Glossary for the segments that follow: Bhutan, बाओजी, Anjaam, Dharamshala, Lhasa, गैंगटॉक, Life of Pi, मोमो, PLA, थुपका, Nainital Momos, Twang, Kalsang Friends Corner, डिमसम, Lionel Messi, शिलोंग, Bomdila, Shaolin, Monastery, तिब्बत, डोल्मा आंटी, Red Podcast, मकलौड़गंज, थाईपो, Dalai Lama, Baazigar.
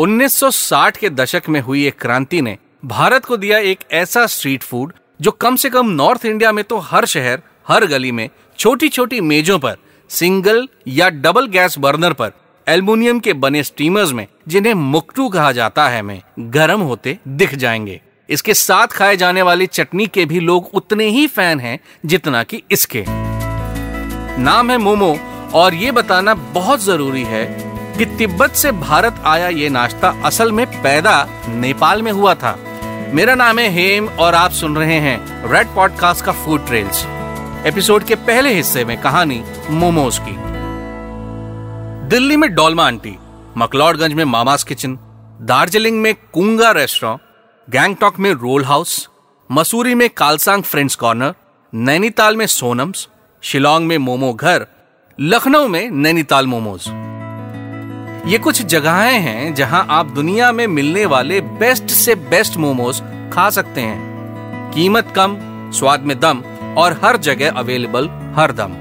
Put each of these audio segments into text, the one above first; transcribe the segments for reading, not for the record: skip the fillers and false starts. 1960 के दशक में हुई एक क्रांति ने भारत को दिया एक ऐसा स्ट्रीट फूड जो कम से कम नॉर्थ इंडिया में तो हर शहर, हर गली में छोटी छोटी मेजों पर, सिंगल या डबल गैस बर्नर पर, एल्युमिनियम के बने स्टीमर्स में, जिन्हें मुक्टू कहा जाता है, में गर्म होते दिख जाएंगे। इसके साथ खाए जाने वाली चटनी के भी लोग उतने ही फैन हैं जितना कि इसके। नाम है मोमो, और ये बताना बहुत जरूरी है कि तिब्बत से भारत आया ये नाश्ता असल में पैदा नेपाल में हुआ था। मेरा नाम है हेम और आप सुन रहे हैं रेड पॉडकास्ट का फूड ट्रेल्स। एपिसोड के पहले हिस्से में कहानी मोमोज की। दिल्ली में डोल्मा आंटी, मकलौड़गंज में मामास किचन, दार्जिलिंग में कुंगा रेस्टोरेंट, गैंगटॉक में रोल हाउस, मसूरी में कालसांग फ्रेंड्स कॉर्नर, नैनीताल में सोनम्स, शिलोंग में मोमो घर, लखनऊ में नैनीताल मोमोज। ये कुछ जगहें हैं जहां आप दुनिया में मिलने वाले बेस्ट से बेस्ट मोमोज खा सकते हैं। कीमत कम, स्वाद में दम, और हर जगह अवेलेबल हर दम।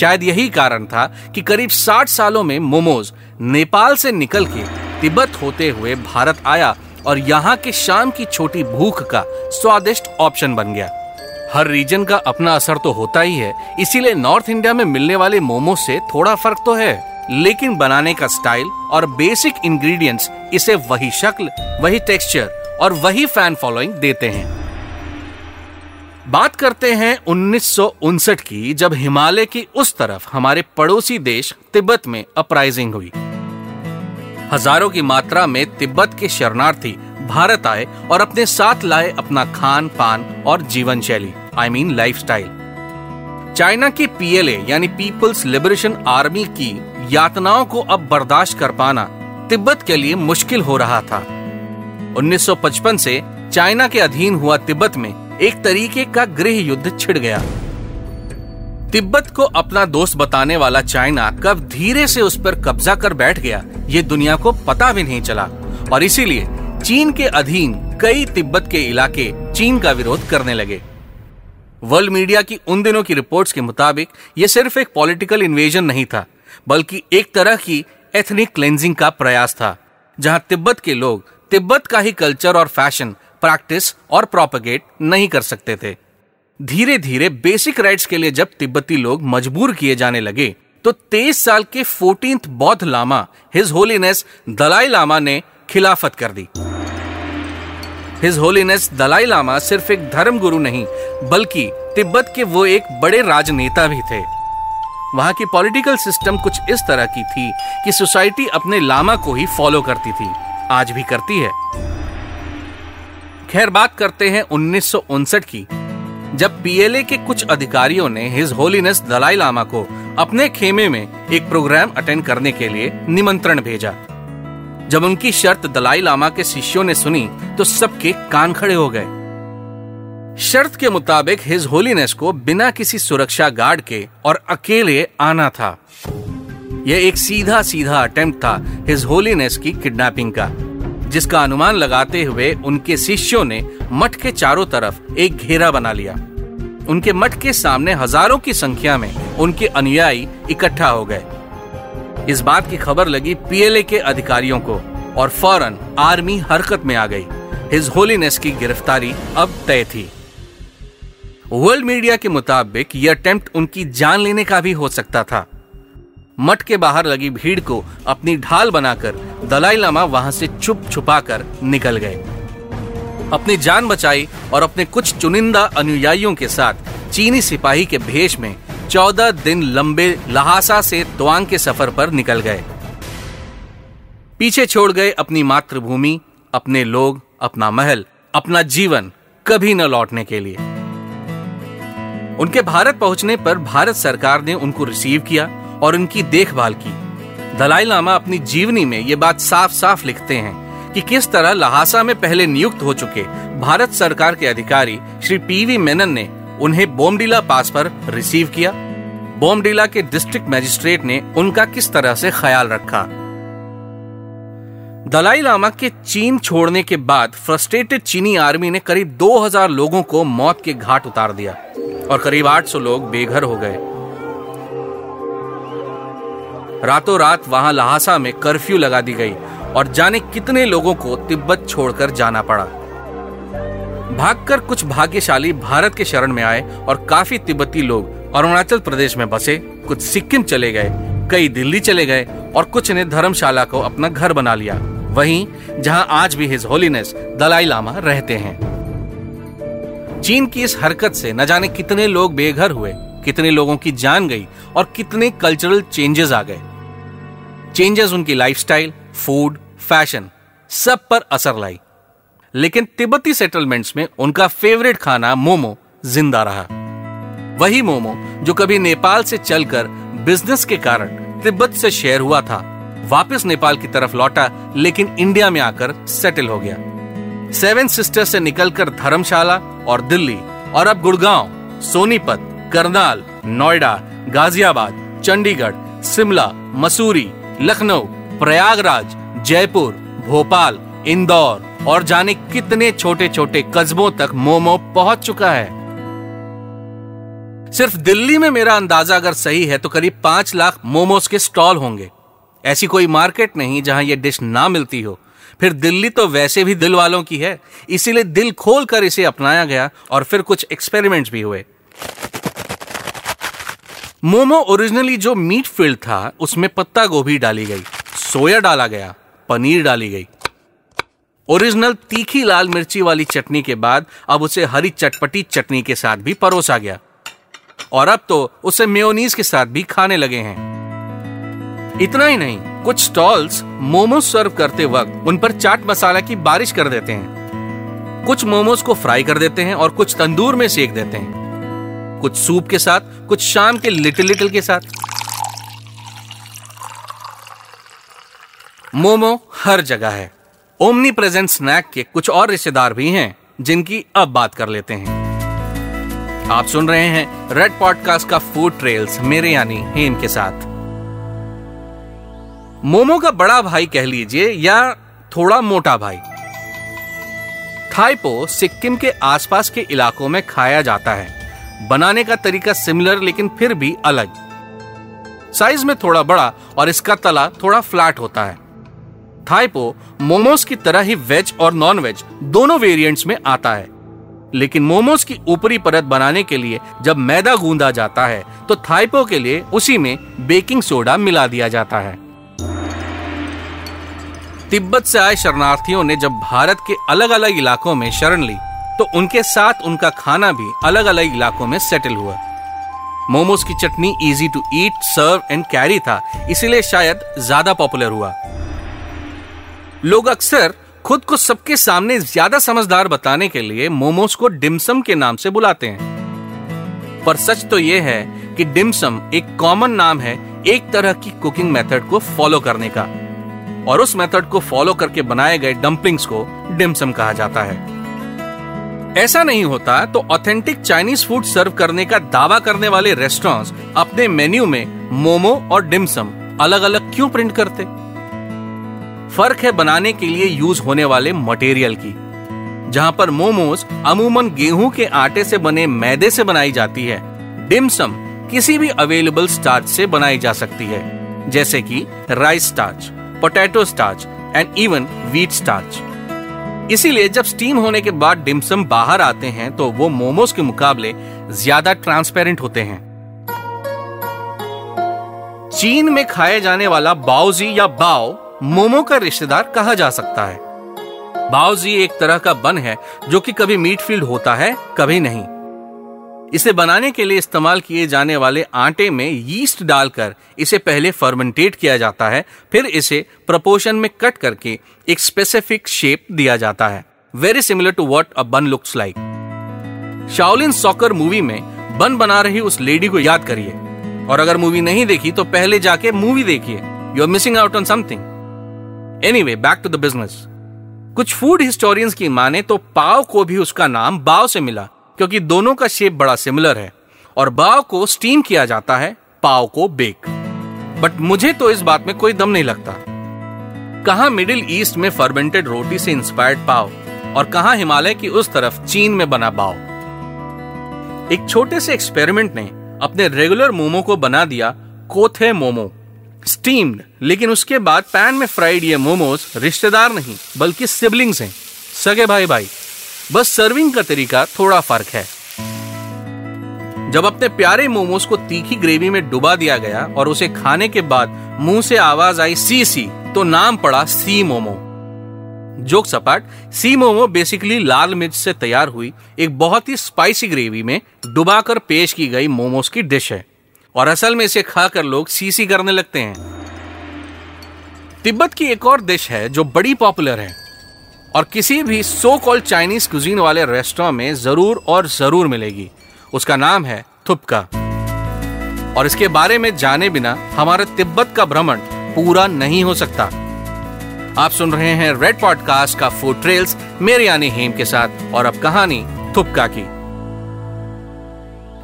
शायद यही कारण था कि करीब 60 सालों में मोमोज नेपाल से निकल के तिब्बत होते हुए भारत आया और यहाँ के शाम की छोटी भूख का स्वादिष्ट ऑप्शन बन गया। हर रीजन का अपना असर तो होता ही है, इसीलिए नॉर्थ इंडिया में मिलने वाले मोमो से थोड़ा फर्क तो है, लेकिन बनाने का स्टाइल और बेसिक इंग्रेडिएंट्स इसे वही शक्ल, वही टेक्सचर और वही फैन फॉलोइंग देते हैं। बात करते हैं 1959 की, जब हिमालय की उस तरफ हमारे पड़ोसी देश तिब्बत में अपराइजिंग हुई। हजारों की मात्रा में तिब्बत के शरणार्थी भारत आए और अपने साथ लाए अपना खान पान और जीवन शैली, लाइफस्टाइल। चाइना की PLA यानी पीपल्स लिबरेशन आर्मी की यातनाओं को अब बर्दाश्त कर पाना तिब्बत के लिए मुश्किल हो रहा था। 1955 से चाइना के अधीन हुआ तिब्बत में एक तरीके का गृह युद्ध छिड़ गया। तिब्बत को अपना दोस्त बताने वाला चाइना कब धीरे से उस पर कब्जा कर बैठ गया, ये दुनिया को पता भी नहीं चला, और इसीलिए चीन के अधीन कई तिब्बत के इलाके चीन का विरोध करने लगे। वर्ल्ड मीडिया की उन दिनों की रिपोर्ट्स के मुताबिक ये सिर्फ एक पॉलिटिकल इन्वेजन नहीं था, बल्कि एक तरह की एथनिक क्लेंजिंग का प्रयास था, जहां तिब्बत के लोग तिब्बत का ही कल्चर और फैशन प्रैक्टिस और प्रोपेगेट नहीं कर सकते थे। धीरे धीरे बेसिक राइट्स के लिए जब तिब्बती लोग मजबूर किए जाने लगे, तो 23 साल के 14th बौद्ध लामा हिज होलीनेस दलाई लामा ने खिलाफत कर दी। हिज होलीनेस दलाई लामा सिर्फ एक धर्म गुरु नहीं, बल्कि तिब्बत के वो एक बड़े राजनेता भी थे। वहां की पॉलिटिकल सिस्टम कुछ इस तरह की थी कि सोसाइटी अपने लामा को ही फॉलो करती थी, आज भी करती है। खैर, बात करते हैं 1959 की, जब PLA के कुछ अधिकारियों ने हिज होलीनेस दलाई लामा को अपने खेमे में एक प्रोग्राम अटेंड करने के लिए निमंत्रण भेजा। जब उनकी शर्त दलाई लामा के शिष्यों ने सुनी तो सबके कान खड़े हो गए। शर्त के मुताबिक हिज होलीनेस को बिना किसी सुरक्षा गार्ड के और अकेले आना था। यह एक सीधा सीधा अटेम्प्ट था हिज होलीनेस की किडनैपिंग का, जिसका अनुमान लगाते हुए उनके शिष्यों ने मठ के चारों तरफ एक घेरा बना लिया। उनके मठ के सामने हजारों की संख्या में उनके अनुयायी इकट्ठा हो गए। इस बात की खबर लगी PLA के अधिकारियों को और फौरन आर्मी हरकत में आ गई। हिज होलीनेस की गिरफ्तारी अब तय थी। वर्ल्ड मीडिया के मुताबिक यह अटेम्प्ट उनकी जान लेने का भी हो सकता था। मठ के बाहर लगी भीड़ को अपनी ढाल बनाकर दलाई लामा वहां से छुप छुपा कर निकल गए। अपनी जान बचाई और अपने कुछ चुनिंदा अनुयायियों के साथ चीनी सिपाही के भेष में 14 दिन लंबे ल्हासा से त्वांग के सफर पर निकल गए। पीछे छोड़ गए अपनी मातृभूमि, अपने लोग, अपना महल, अपना जीवन, कभी न लौटने के लिए। उनके भारत पहुंचने पर भारत सरकार ने उनको रिसीव किया और उनकी देखभाल की। दलाई लामा अपनी जीवनी में ये बात साफ साफ लिखते हैं कि किस तरह ल्हासा में पहले नियुक्त हो चुके भारत सरकार के अधिकारी श्री PV मेनन ने उन्हें बोमडिला पास पर रिसीव किया। बोमडिला के डिस्ट्रिक्ट मजिस्ट्रेट ने उनका किस तरह से ख्याल रखा। दलाई लामा के चीन छोड़ने के बाद फ्रस्ट्रेटेड चीनी आर्मी ने करीब 2000 लोगों को मौत के घाट उतार दिया और करीब 800 लोग बेघर हो गए। रातों रात वहां ल्हासा में कर्फ्यू लगा दी गई और जाने कितने लोगों को तिब्बत छोड़कर जाना पड़ा। भागकर कुछ भाग्यशाली भारत के शरण में आए और काफी तिब्बती लोग अरुणाचल प्रदेश में बसे। कुछ सिक्किम चले गए, कई दिल्ली चले गए और कुछ ने धर्मशाला को अपना घर बना लिया, वहीं जहां आज भी हिज होलीनेस दलाई लामा रहते हैं। चीन की इस हरकत से न जाने कितने लोग बेघर हुए, कितने लोगों की जान गई और कितने कल्चरल चेंजेस आ गए। चेंजेस उनकी लाइफस्टाइल, फूड, फैशन सब पर असर लाई, लेकिन तिब्बती सेटलमेंट्स में उनका फेवरेट खाना मोमो जिंदा रहा। वही मोमो जो कभी नेपाल से चलकर बिजनेस के कारण तिब्बत से शेयर हुआ था, वापस नेपाल की तरफ लौटा लेकिन इंडिया में आकर सेटल हो गया। सेवन सिस्टर्स से निकलकर धर्मशाला और दिल्ली और अब गुड़गांव, सोनीपत, करनाल, नोएडा, गाजियाबाद, चंडीगढ़, शिमला, मसूरी, लखनऊ, प्रयागराज, जयपुर, भोपाल, इंदौर और जाने कितने छोटे छोटे कस्बों तक मोमो पहुंच चुका है। सिर्फ दिल्ली में मेरा अंदाजा अगर सही है तो करीब 5 लाख मोमोज के स्टॉल होंगे। ऐसी कोई मार्केट नहीं जहां ये डिश ना मिलती हो। फिर दिल्ली तो वैसे भी दिल वालों की है, इसीलिए दिल खोल कर इसे अपनाया गया और फिर कुछ एक्सपेरिमेंट्स भी हुए। मोमो ओरिजिनली जो मीट फील्ड था उसमें पत्ता गोभी डाली गई, सोया डाला गया, पनीर डाली गई। ओरिजिनल तीखी लाल मिर्ची वाली चटनी के बाद अब उसे हरी चटपटी चटनी के साथ भी परोसा गया और अब तो उसे मेयोनीज के साथ भी खाने लगे हैं। इतना ही नहीं, कुछ स्टॉल्स मोमो सर्व करते वक्त उन पर चाट मसाला की बारिश कर देते हैं। कुछ मोमोज को फ्राई कर देते हैं और कुछ तंदूर में सेक देते हैं, कुछ सूप के साथ, कुछ शाम के लिटिल के साथ। मोमो हर जगह है। ओमनी प्रेजेंट स्नैक के कुछ और रिश्तेदार भी हैं जिनकी अब बात कर लेते हैं। आप सुन रहे हैं रेड पॉडकास्ट का फूड ट्रेल्स, मेरे यानी हेम के साथ। मोमो का बड़ा भाई कह लीजिए या थोड़ा मोटा भाई, थाईपो सिक्किम के आसपास के इलाकों में खाया जाता है। बनाने का तरीका सिमिलर लेकिन फिर भी अलग। साइज में थोड़ा बड़ा और इसका तला थोड़ा फ्लैट होता है। थाईपो मोमोज की तरह ही वेज और नॉन वेज दोनों वेरिएंट्स में आता है, लेकिन मोमोज की ऊपरी परत बनाने के लिए जब मैदा गूंदा जाता है तो थाईपो के लिए उसी में बेकिंग सोडा मिला दिया जाता है। तिब्बत से आए शरणार्थियों ने जब भारत के अलग अलग इलाकों में शरण ली तो उनके साथ उनका खाना भी अलग अलग इलाकों में सेटल हुआ। मोमोज की चटनी easy to eat, serve and carry था, इसीलिए शायद ज्यादा पॉपुलर हुआ। लोग अक्सर खुद को सबके सामने ज्यादा समझदार बताने के लिए मोमोज को डिमसम के नाम से बुलाते हैं, पर सच तो यह है कि डिमसम एक कॉमन नाम है एक तरह की कुकिंग मेथड को फॉलो करने का, और उस मेथड को फॉलो करके बनाए गए डम्पलिंग्स को डिमसम कहा जाता है। ऐसा नहीं होता तो ऑथेंटिक चाइनीज फूड सर्व करने का दावा करने वाले रेस्टोरेंट्स अपने मेन्यू में मोमो और डिमसम अलग अलग क्यों प्रिंट करते? फर्क है बनाने के लिए यूज होने वाले मटेरियल की। जहां पर मोमोज अमूमन गेहूं के आटे से बने मैदे से बनाई जाती है, डिमसम किसी भी अवेलेबल स्टार्च से बनाई जा सकती है, जैसे कि rice starch, potato starch and even wheat starch. इसीलिए जब स्टीम होने के बाद डिमसम बाहर आते हैं तो वो मोमोज के मुकाबले ज्यादा ट्रांसपेरेंट होते हैं। चीन में खाए जाने वाला बाओजी या बाओ मोमो का रिश्तेदार कहा जा सकता है। बाओजी एक तरह का बन है जो कि कभी मीट फील्ड होता है कभी नहीं। इसे बनाने के लिए इस्तेमाल किए जाने वाले आटे में यीस्ट डालकर इसे पहले फर्मेंटेट किया जाता है, फिर इसे प्रोपोर्शन में कट करके एक स्पेसिफिक शेप दिया जाता है, very similar to what a bun looks like. Shaolin Soccer movie में बन बना रही उस लेडी को याद करिए, और अगर मूवी नहीं देखी तो पहले जाके मूवी देखिए, you are missing out on something. Anyway, back to the business. कुछ फूड हिस्टोरियंस की माने तो पाव को भी उसका नाम बाव से मिला क्योंकि दोनों का शेप बड़ा सिमिलर है, और बाव को स्टीम किया जाता है, पाव को बेक। बट मुझे तो इस बात में कोई दम नहीं लगता। कहां मिडिल ईस्ट में फर्मेंटेड रोटी से इंस्पायर्ड पाव और कहां हिमालय की उस तरफ चीन में बना बाव। एक छोटे से एक्सपेरिमेंट ने अपने रेगुलर मोमो को बना दिया कोथे मोमो, स्टीम्ड, लेकिन उसके बाद पैन में फ्राइड ये मोमोज रिश्तेदार नहीं बल्कि सिबलिंग्स हैं, सगे भाई। बस सर्विंग का तरीका थोड़ा फर्क है। जब अपने प्यारे मोमोज को तीखी ग्रेवी में डुबा दिया गया और उसे खाने के बाद मुंह से आवाज आई सी सी, तो नाम पड़ा सी मोमो। जोक सपाट, सी मोमो बेसिकली लाल मिर्च से तैयार हुई एक बहुत ही स्पाइसी ग्रेवी में डुबाकर पेश की गई मोमोज की डिश है और असल में इसे खाकर लोग सीसी करने लगते हैं। तिब्बत की एक और डिश है जो बड़ी पॉपुलर है और किसी भी सो कॉल्ड चाइनीज कुजीन वाले रेस्टोरेंट में जरूर और जरूर मिलेगी। उसका नाम है थुपका और इसके बारे में जाने बिना हमारे तिब्बत का भ्रमण पूरा नहीं हो सकता। आप सुन रहे हैं रेड पॉडकास्ट का फूड ट्रेल्स, मेरे यानी हेम के साथ, और अब कहानी थुपका की।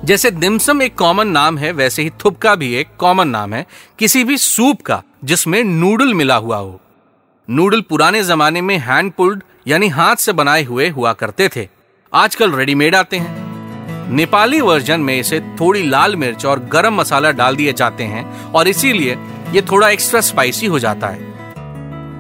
जैसे दिमसम एक कॉमन नाम है, वैसे ही थुपका भी एक कॉमन नाम है किसी भी सूप का जिसमें नूडल मिला हुआ हो। नूडल पुराने जमाने में हैंड पुल्ड यानी हाथ से बनाए हुए हुआ करते थे, आजकल रेडीमेड आते हैं। नेपाली वर्जन में इसे थोड़ी लाल मिर्च और गरम मसाला डाल दिए जाते हैं और इसीलिए ये थोड़ा एक्स्ट्रा स्पाइसी हो जाता है।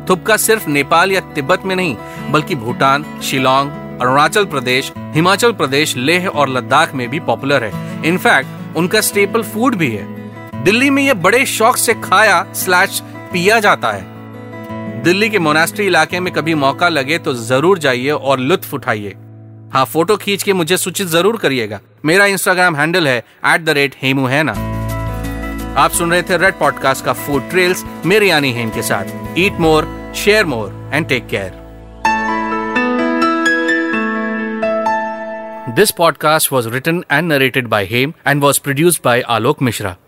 थुपका सिर्फ नेपाल या तिब्बत में नहीं बल्कि भूटान, शिलोंग, अरुणाचल प्रदेश, हिमाचल प्रदेश, लेह और लद्दाख में भी पॉपुलर है। इनफैक्ट उनका स्टेपल फूड भी है। दिल्ली में ये बड़े शौक से खाया / पिया जाता है। दिल्ली के मोनास्ट्री इलाके में कभी मौका लगे तो जरूर जाइए और लुत्फ उठाइए। हाँ, फोटो खींच के मुझे सूचित जरूर करिएगा। मेरा इंस्टाग्राम हैंडल है @हेमू है ना। आप सुन रहे थे रेड पॉडकास्ट का फूड ट्रेल्स, मेरे यानी हेम के साथ। Eat more, share more and take care. This podcast was written and narrated by Haim and was produced by Alok Mishra.